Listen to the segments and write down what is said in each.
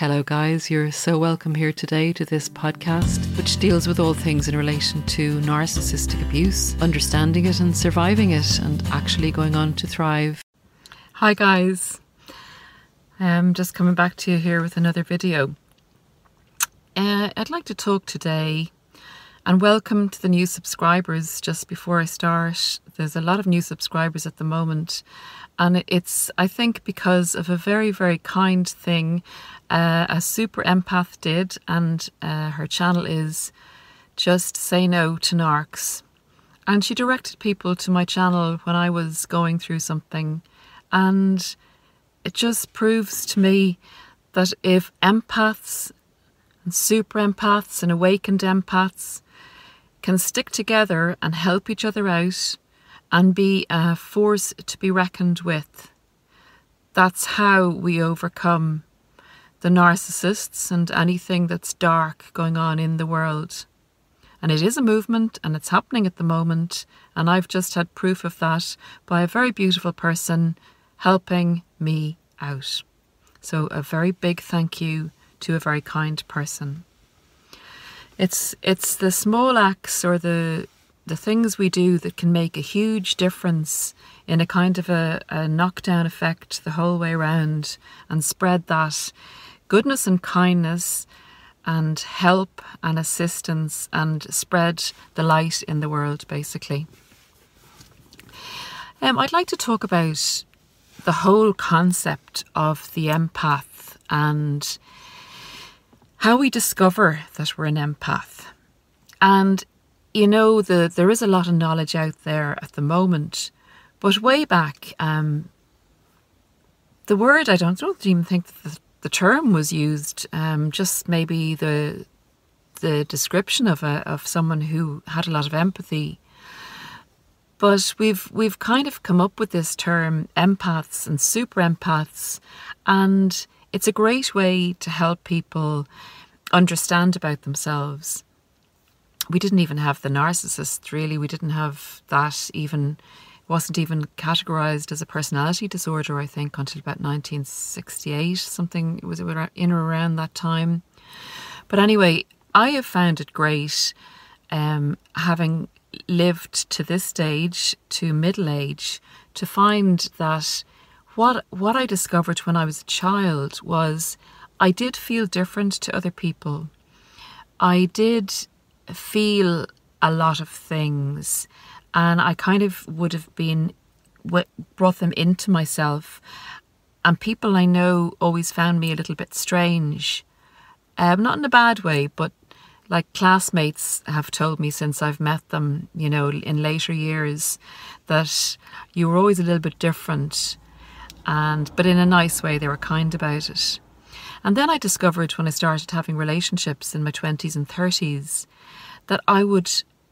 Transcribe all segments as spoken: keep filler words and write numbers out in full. Hello guys, you're so welcome here today to this podcast, which deals with all things in relation to narcissistic abuse, understanding it and surviving it and actually going on to thrive. Hi guys, I'm just coming back to you here with another video. Uh, I'd like to talk today and welcome to the new subscribers. Just before I start, there's a lot of new subscribers at the moment. And it's, I think, because of a very, very kind thing uh, a super empath did, and uh, her channel is Just Say No to Narcs. And she directed people to my channel when I was going through something. And it just proves to me that if empaths and super empaths and awakened empaths can stick together and help each other out, and be a force to be reckoned with. That's how we overcome the narcissists and anything that's dark going on in the world. And it is a movement and it's happening at the moment. And I've just had proof of that by a very beautiful person helping me out. So a very big thank you to a very kind person. It's, it's the small acts or the the things we do that can make a huge difference in a kind of a, a knockdown effect the whole way around, and spread that goodness and kindness and help and assistance and spread the light in the world, basically. Um, I'd like to talk about the whole concept of the empath and how we discover that we're an empath. And you know, the, there is a lot of knowledge out there at the moment, but way back, um, the word, I don't, I don't even think that the, the term was used, um, just maybe the the description of a, of someone who had a lot of empathy. But we've we've kind of come up with this term, empaths and super empaths, and it's a great way to help people understand about themselves. We didn't even have the narcissist, really. We didn't have that even. It wasn't even categorised as a personality disorder, I think, until about nineteen sixty-eight, something. It was in or around that time. But anyway, I have found it great, um, having lived to this stage, to middle age, to find that what what I discovered when I was a child was I did feel different to other people. I did feel a lot of things, and I kind of would have been brought them into myself, and people I know always found me a little bit strange, um, not in a bad way, but like classmates have told me since I've met them, you know, in later years, that you were always a little bit different, and but in a nice way. They were kind about it. And then I discovered when I started having relationships in my twenties and thirties that I would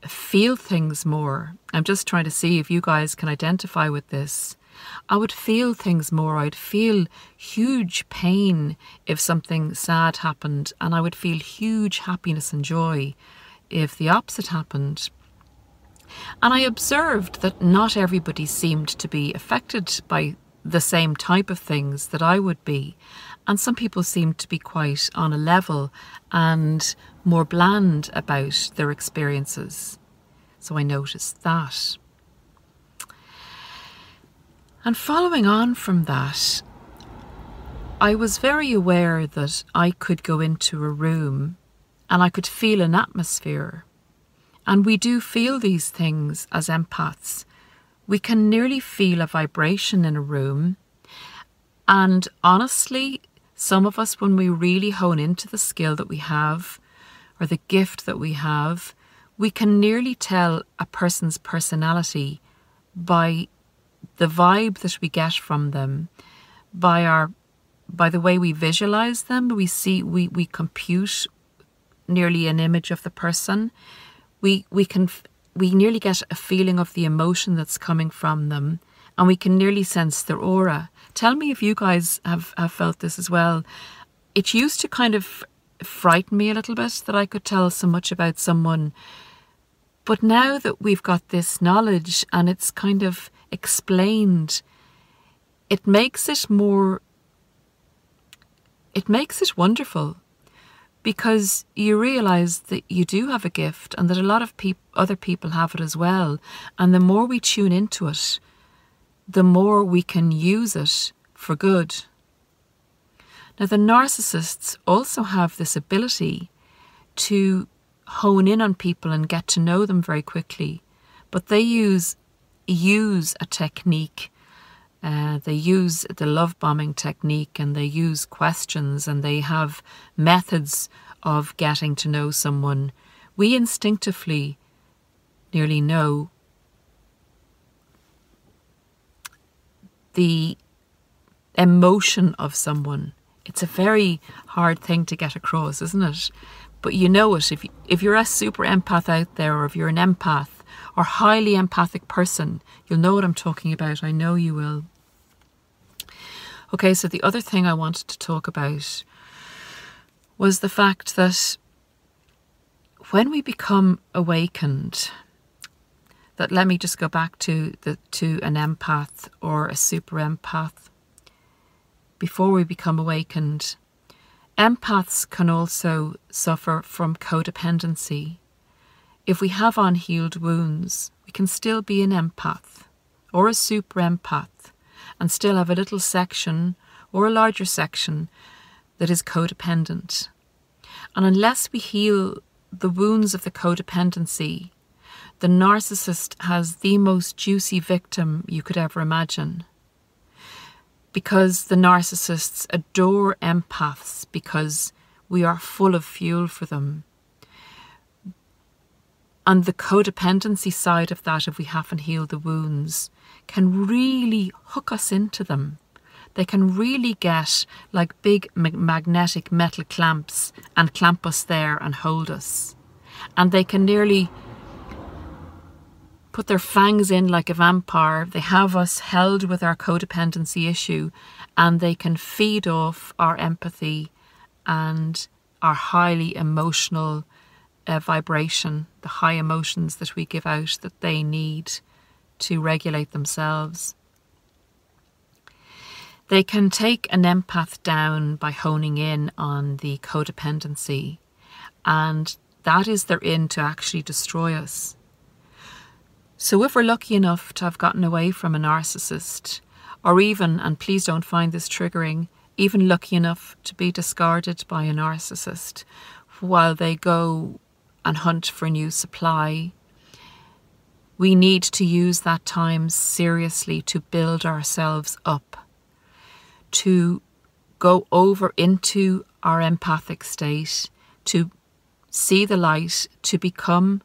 feel things more. I'm just trying to see if you guys can identify with this. I would feel things more. I'd feel huge pain if something sad happened, and I would feel huge happiness and joy if the opposite happened. And I observed that not everybody seemed to be affected by the same type of things that I would be. And some people seem to be quite on a level and more bland about their experiences. So I noticed that. And following on from that, I was very aware that I could go into a room and I could feel an atmosphere. And we do feel these things as empaths. We can nearly feel a vibration in a room. And honestly, some of us, when we really hone into the skill that we have or the gift that we have, we can nearly tell a person's personality by the vibe that we get from them, by our, by the way we visualize them. We see, we, we compute nearly an image of the person. We, we can, we nearly get a feeling of the emotion that's coming from them, and we can nearly sense their aura. Tell me if you guys have, have felt this as well. It used to kind of frighten me a little bit that I could tell so much about someone. But now that we've got this knowledge and it's kind of explained, it makes it more, it makes it wonderful, because you realise that you do have a gift and that a lot of peop other people have it as well. And the more we tune into it, the more we can use it for good. Now, the narcissists also have this ability to hone in on people and get to know them very quickly. But they use, use a technique. Uh, they use the love bombing technique, and they use questions, and they have methods of getting to know someone. We instinctively nearly know the emotion of someone. It's a very hard thing to get across, isn't it? But you know it. If, you, if you're a super empath out there, or if you're an empath, or highly empathic person, you'll know what I'm talking about. I know you will. Okay, so the other thing I wanted to talk about was the fact that when we become awakened, that let me just go back to the to an empath or a super empath. Before we become awakened, empaths can also suffer from codependency. If we have unhealed wounds, we can still be an empath or a super empath and still have a little section or a larger section that is codependent. And unless we heal the wounds of the codependency, the narcissist has the most juicy victim you could ever imagine. Because the narcissists adore empaths because we are full of fuel for them. And the codependency side of that, if we haven't healed the wounds, can really hook us into them. They can really get like big magnetic metal clamps and clamp us there and hold us. And they can nearly put their fangs in like a vampire. They have us held with our codependency issue, and they can feed off our empathy and our highly emotional Uh, vibration, the high emotions that we give out that they need to regulate themselves. They can take an empath down by honing in on the codependency, and that is their in to actually destroy us. So if we're lucky enough to have gotten away from a narcissist, or even, and please don't find this triggering, even lucky enough to be discarded by a narcissist while they go and hunt for a new supply, we need to use that time seriously to build ourselves up, to go over into our empathic state, to see the light, to become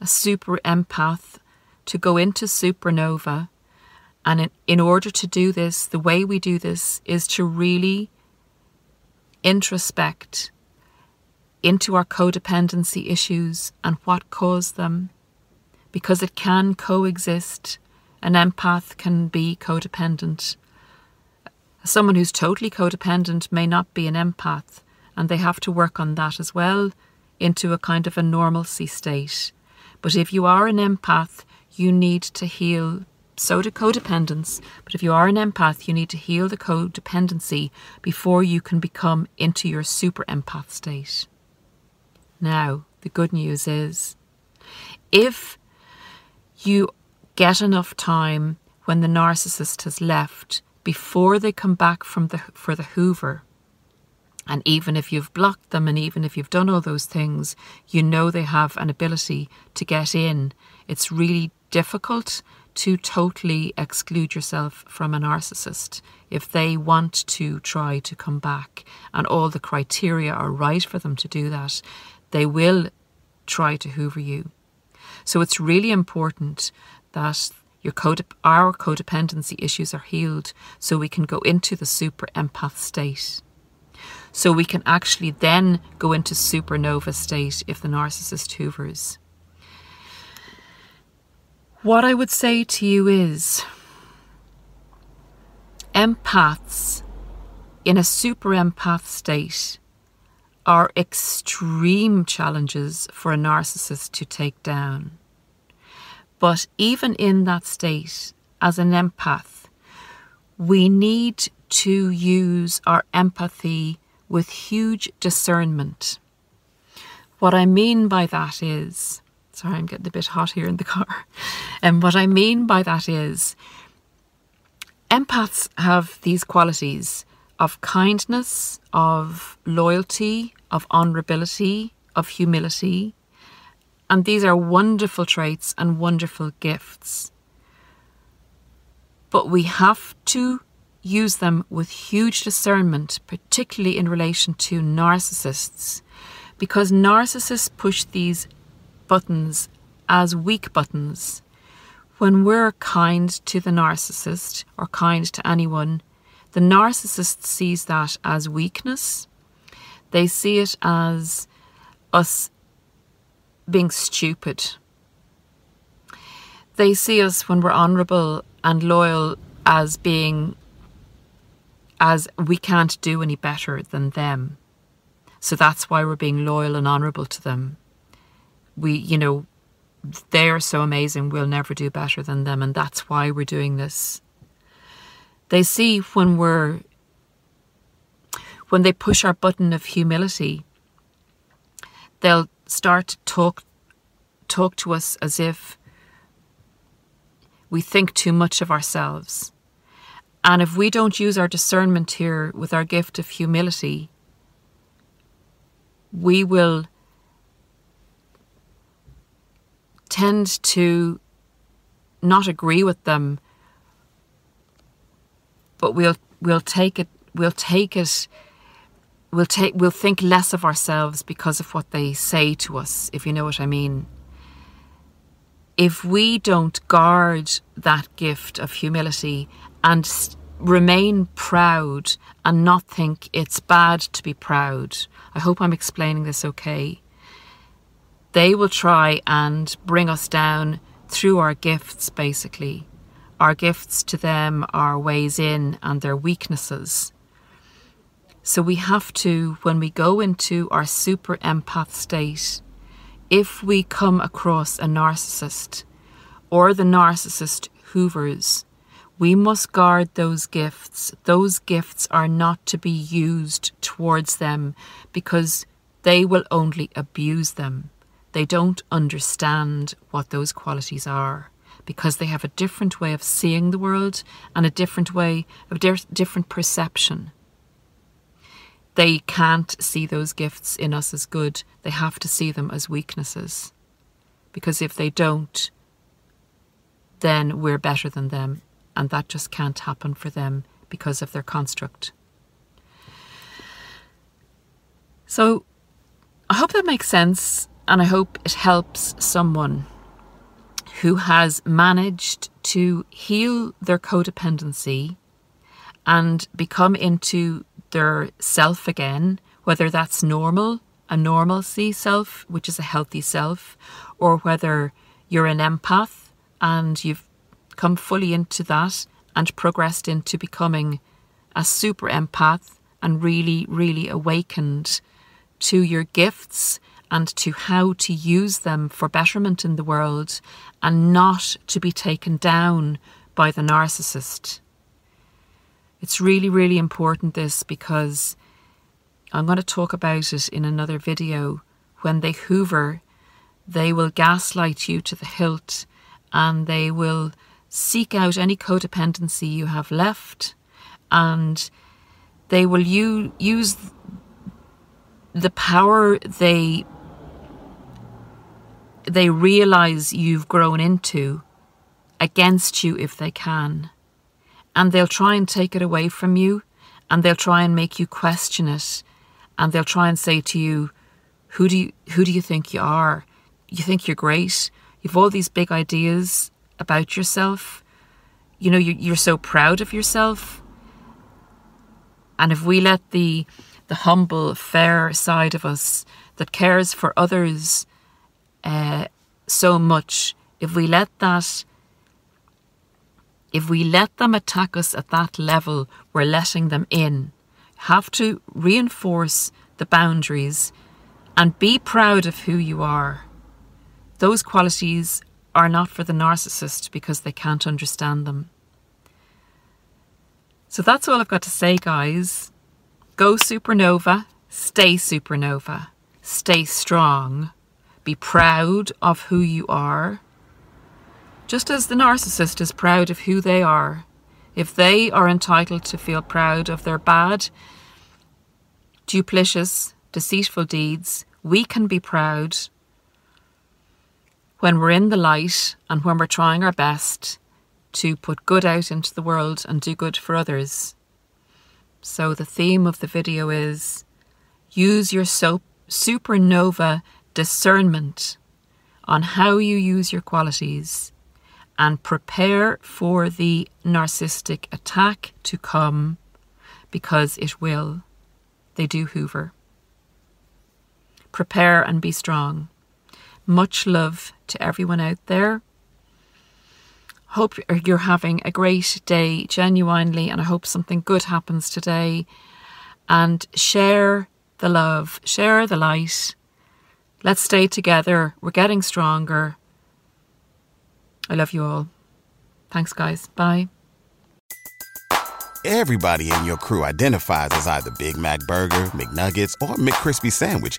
a super empath, to go into supernova. And in, in order to do this, the way we do this is to really introspect into our codependency issues and what caused them, because it can coexist. An empath can be codependent. Someone who's totally codependent may not be an empath, and they have to work on that as well into a kind of a normalcy state. But if you are an empath, you need to heal, so do codependence, but if you are an empath, you need to heal the codependency before you can become into your super empath state. Now, the good news is, if you get enough time when the narcissist has left, before they come back from the, for the Hoover, and even if you've blocked them and even if you've done all those things, you know they have an ability to get in. It's really difficult to totally exclude yourself from a narcissist if they want to try to come back, and all the criteria are right for them to do that. They will try to hoover you. So it's really important that your code, our codependency issues are healed so we can go into the super empath state. So we can actually then go into supernova state if the narcissist hoovers. What I would say to you is, empaths in a super empath state are extreme challenges for a narcissist to take down. But even in that state, as an empath, we need to use our empathy with huge discernment. What I mean by that is, sorry, I'm getting a bit hot here in the car. And um, what I mean by that is, empaths have these qualities of kindness, of loyalty, of honourability, of humility. And these are wonderful traits and wonderful gifts. But we have to use them with huge discernment, particularly in relation to narcissists, because narcissists push these buttons as weak buttons. When we're kind to the narcissist or kind to anyone, the narcissist sees that as weakness. They see it as us being stupid. They see us, when we're honourable and loyal, as being, as we can't do any better than them. So that's why we're being loyal and honourable to them. We, you know, they're so amazing, we'll never do better than them, and that's why we're doing this. They see when we're, when they push our button of humility, they'll start to talk, talk to us as if we think too much of ourselves. And if we don't use our discernment here with our gift of humility, we will tend to not agree with them, but we'll we'll take it we'll take it we'll take we'll think less of ourselves because of what they say to us, if you know what I mean. If we don't guard that gift of humility and st- remain proud and not think it's bad to be proud, I hope I'm explaining this okay, they will try and bring us down through our gifts, basically. Our gifts to them are ways in and their weaknesses. So we have to, when we go into our super empath state, if we come across a narcissist or the narcissist hoovers, we must guard those gifts. Those gifts are not to be used towards them because they will only abuse them. They don't understand what those qualities are because they have a different way of seeing the world and a different way of di- different perception. They can't see those gifts in us as good. They have to see them as weaknesses, because if they don't, then we're better than them, and that just can't happen for them because of their construct. So I hope that makes sense. And I hope it helps someone who has managed to heal their codependency and become into their self again, whether that's normal, a normalcy self, which is a healthy self, or whether you're an empath and you've come fully into that and progressed into becoming a super empath and really, really awakened to your gifts and to how to use them for betterment in the world and not to be taken down by the narcissist. It's really, really important, this, because I'm going to talk about it in another video. When they hoover, they will gaslight you to the hilt and they will seek out any codependency you have left, and they will u- use the power they they realise you've grown into against you if they can. And they'll try and take it away from you, and they'll try and make you question it, and they'll try and say to you, who do you, who do you think you are? You think you're great? You've all these big ideas about yourself. You know, you, you're so proud of yourself. And if we let the, the humble, fair side of us that cares for others Uh, so much, if we let that, if we let them attack us at that level, we're letting them in. Have to reinforce the boundaries and be proud of who you are. Those qualities are not for the narcissist because they can't understand them. So that's all I've got to say, guys. Go supernova, stay supernova, stay strong, be proud of who you are. Just as the narcissist is proud of who they are, if they are entitled to feel proud of their bad, duplicitous, deceitful deeds, we can be proud when we're in the light and when we're trying our best to put good out into the world and do good for others. So the theme of the video is use your so- supernova discernment on how you use your qualities and prepare for the narcissistic attack to come, because it will. They do hoover. Prepare and be strong. Much love to everyone out there. Hope you're having a great day, genuinely, and I hope something good happens today. And share the love, share the light. Let's stay together. We're getting stronger. I love you all. Thanks, guys. Bye. Everybody in your crew identifies as either Big Mac Burger, McNuggets, or McCrispy Sandwich.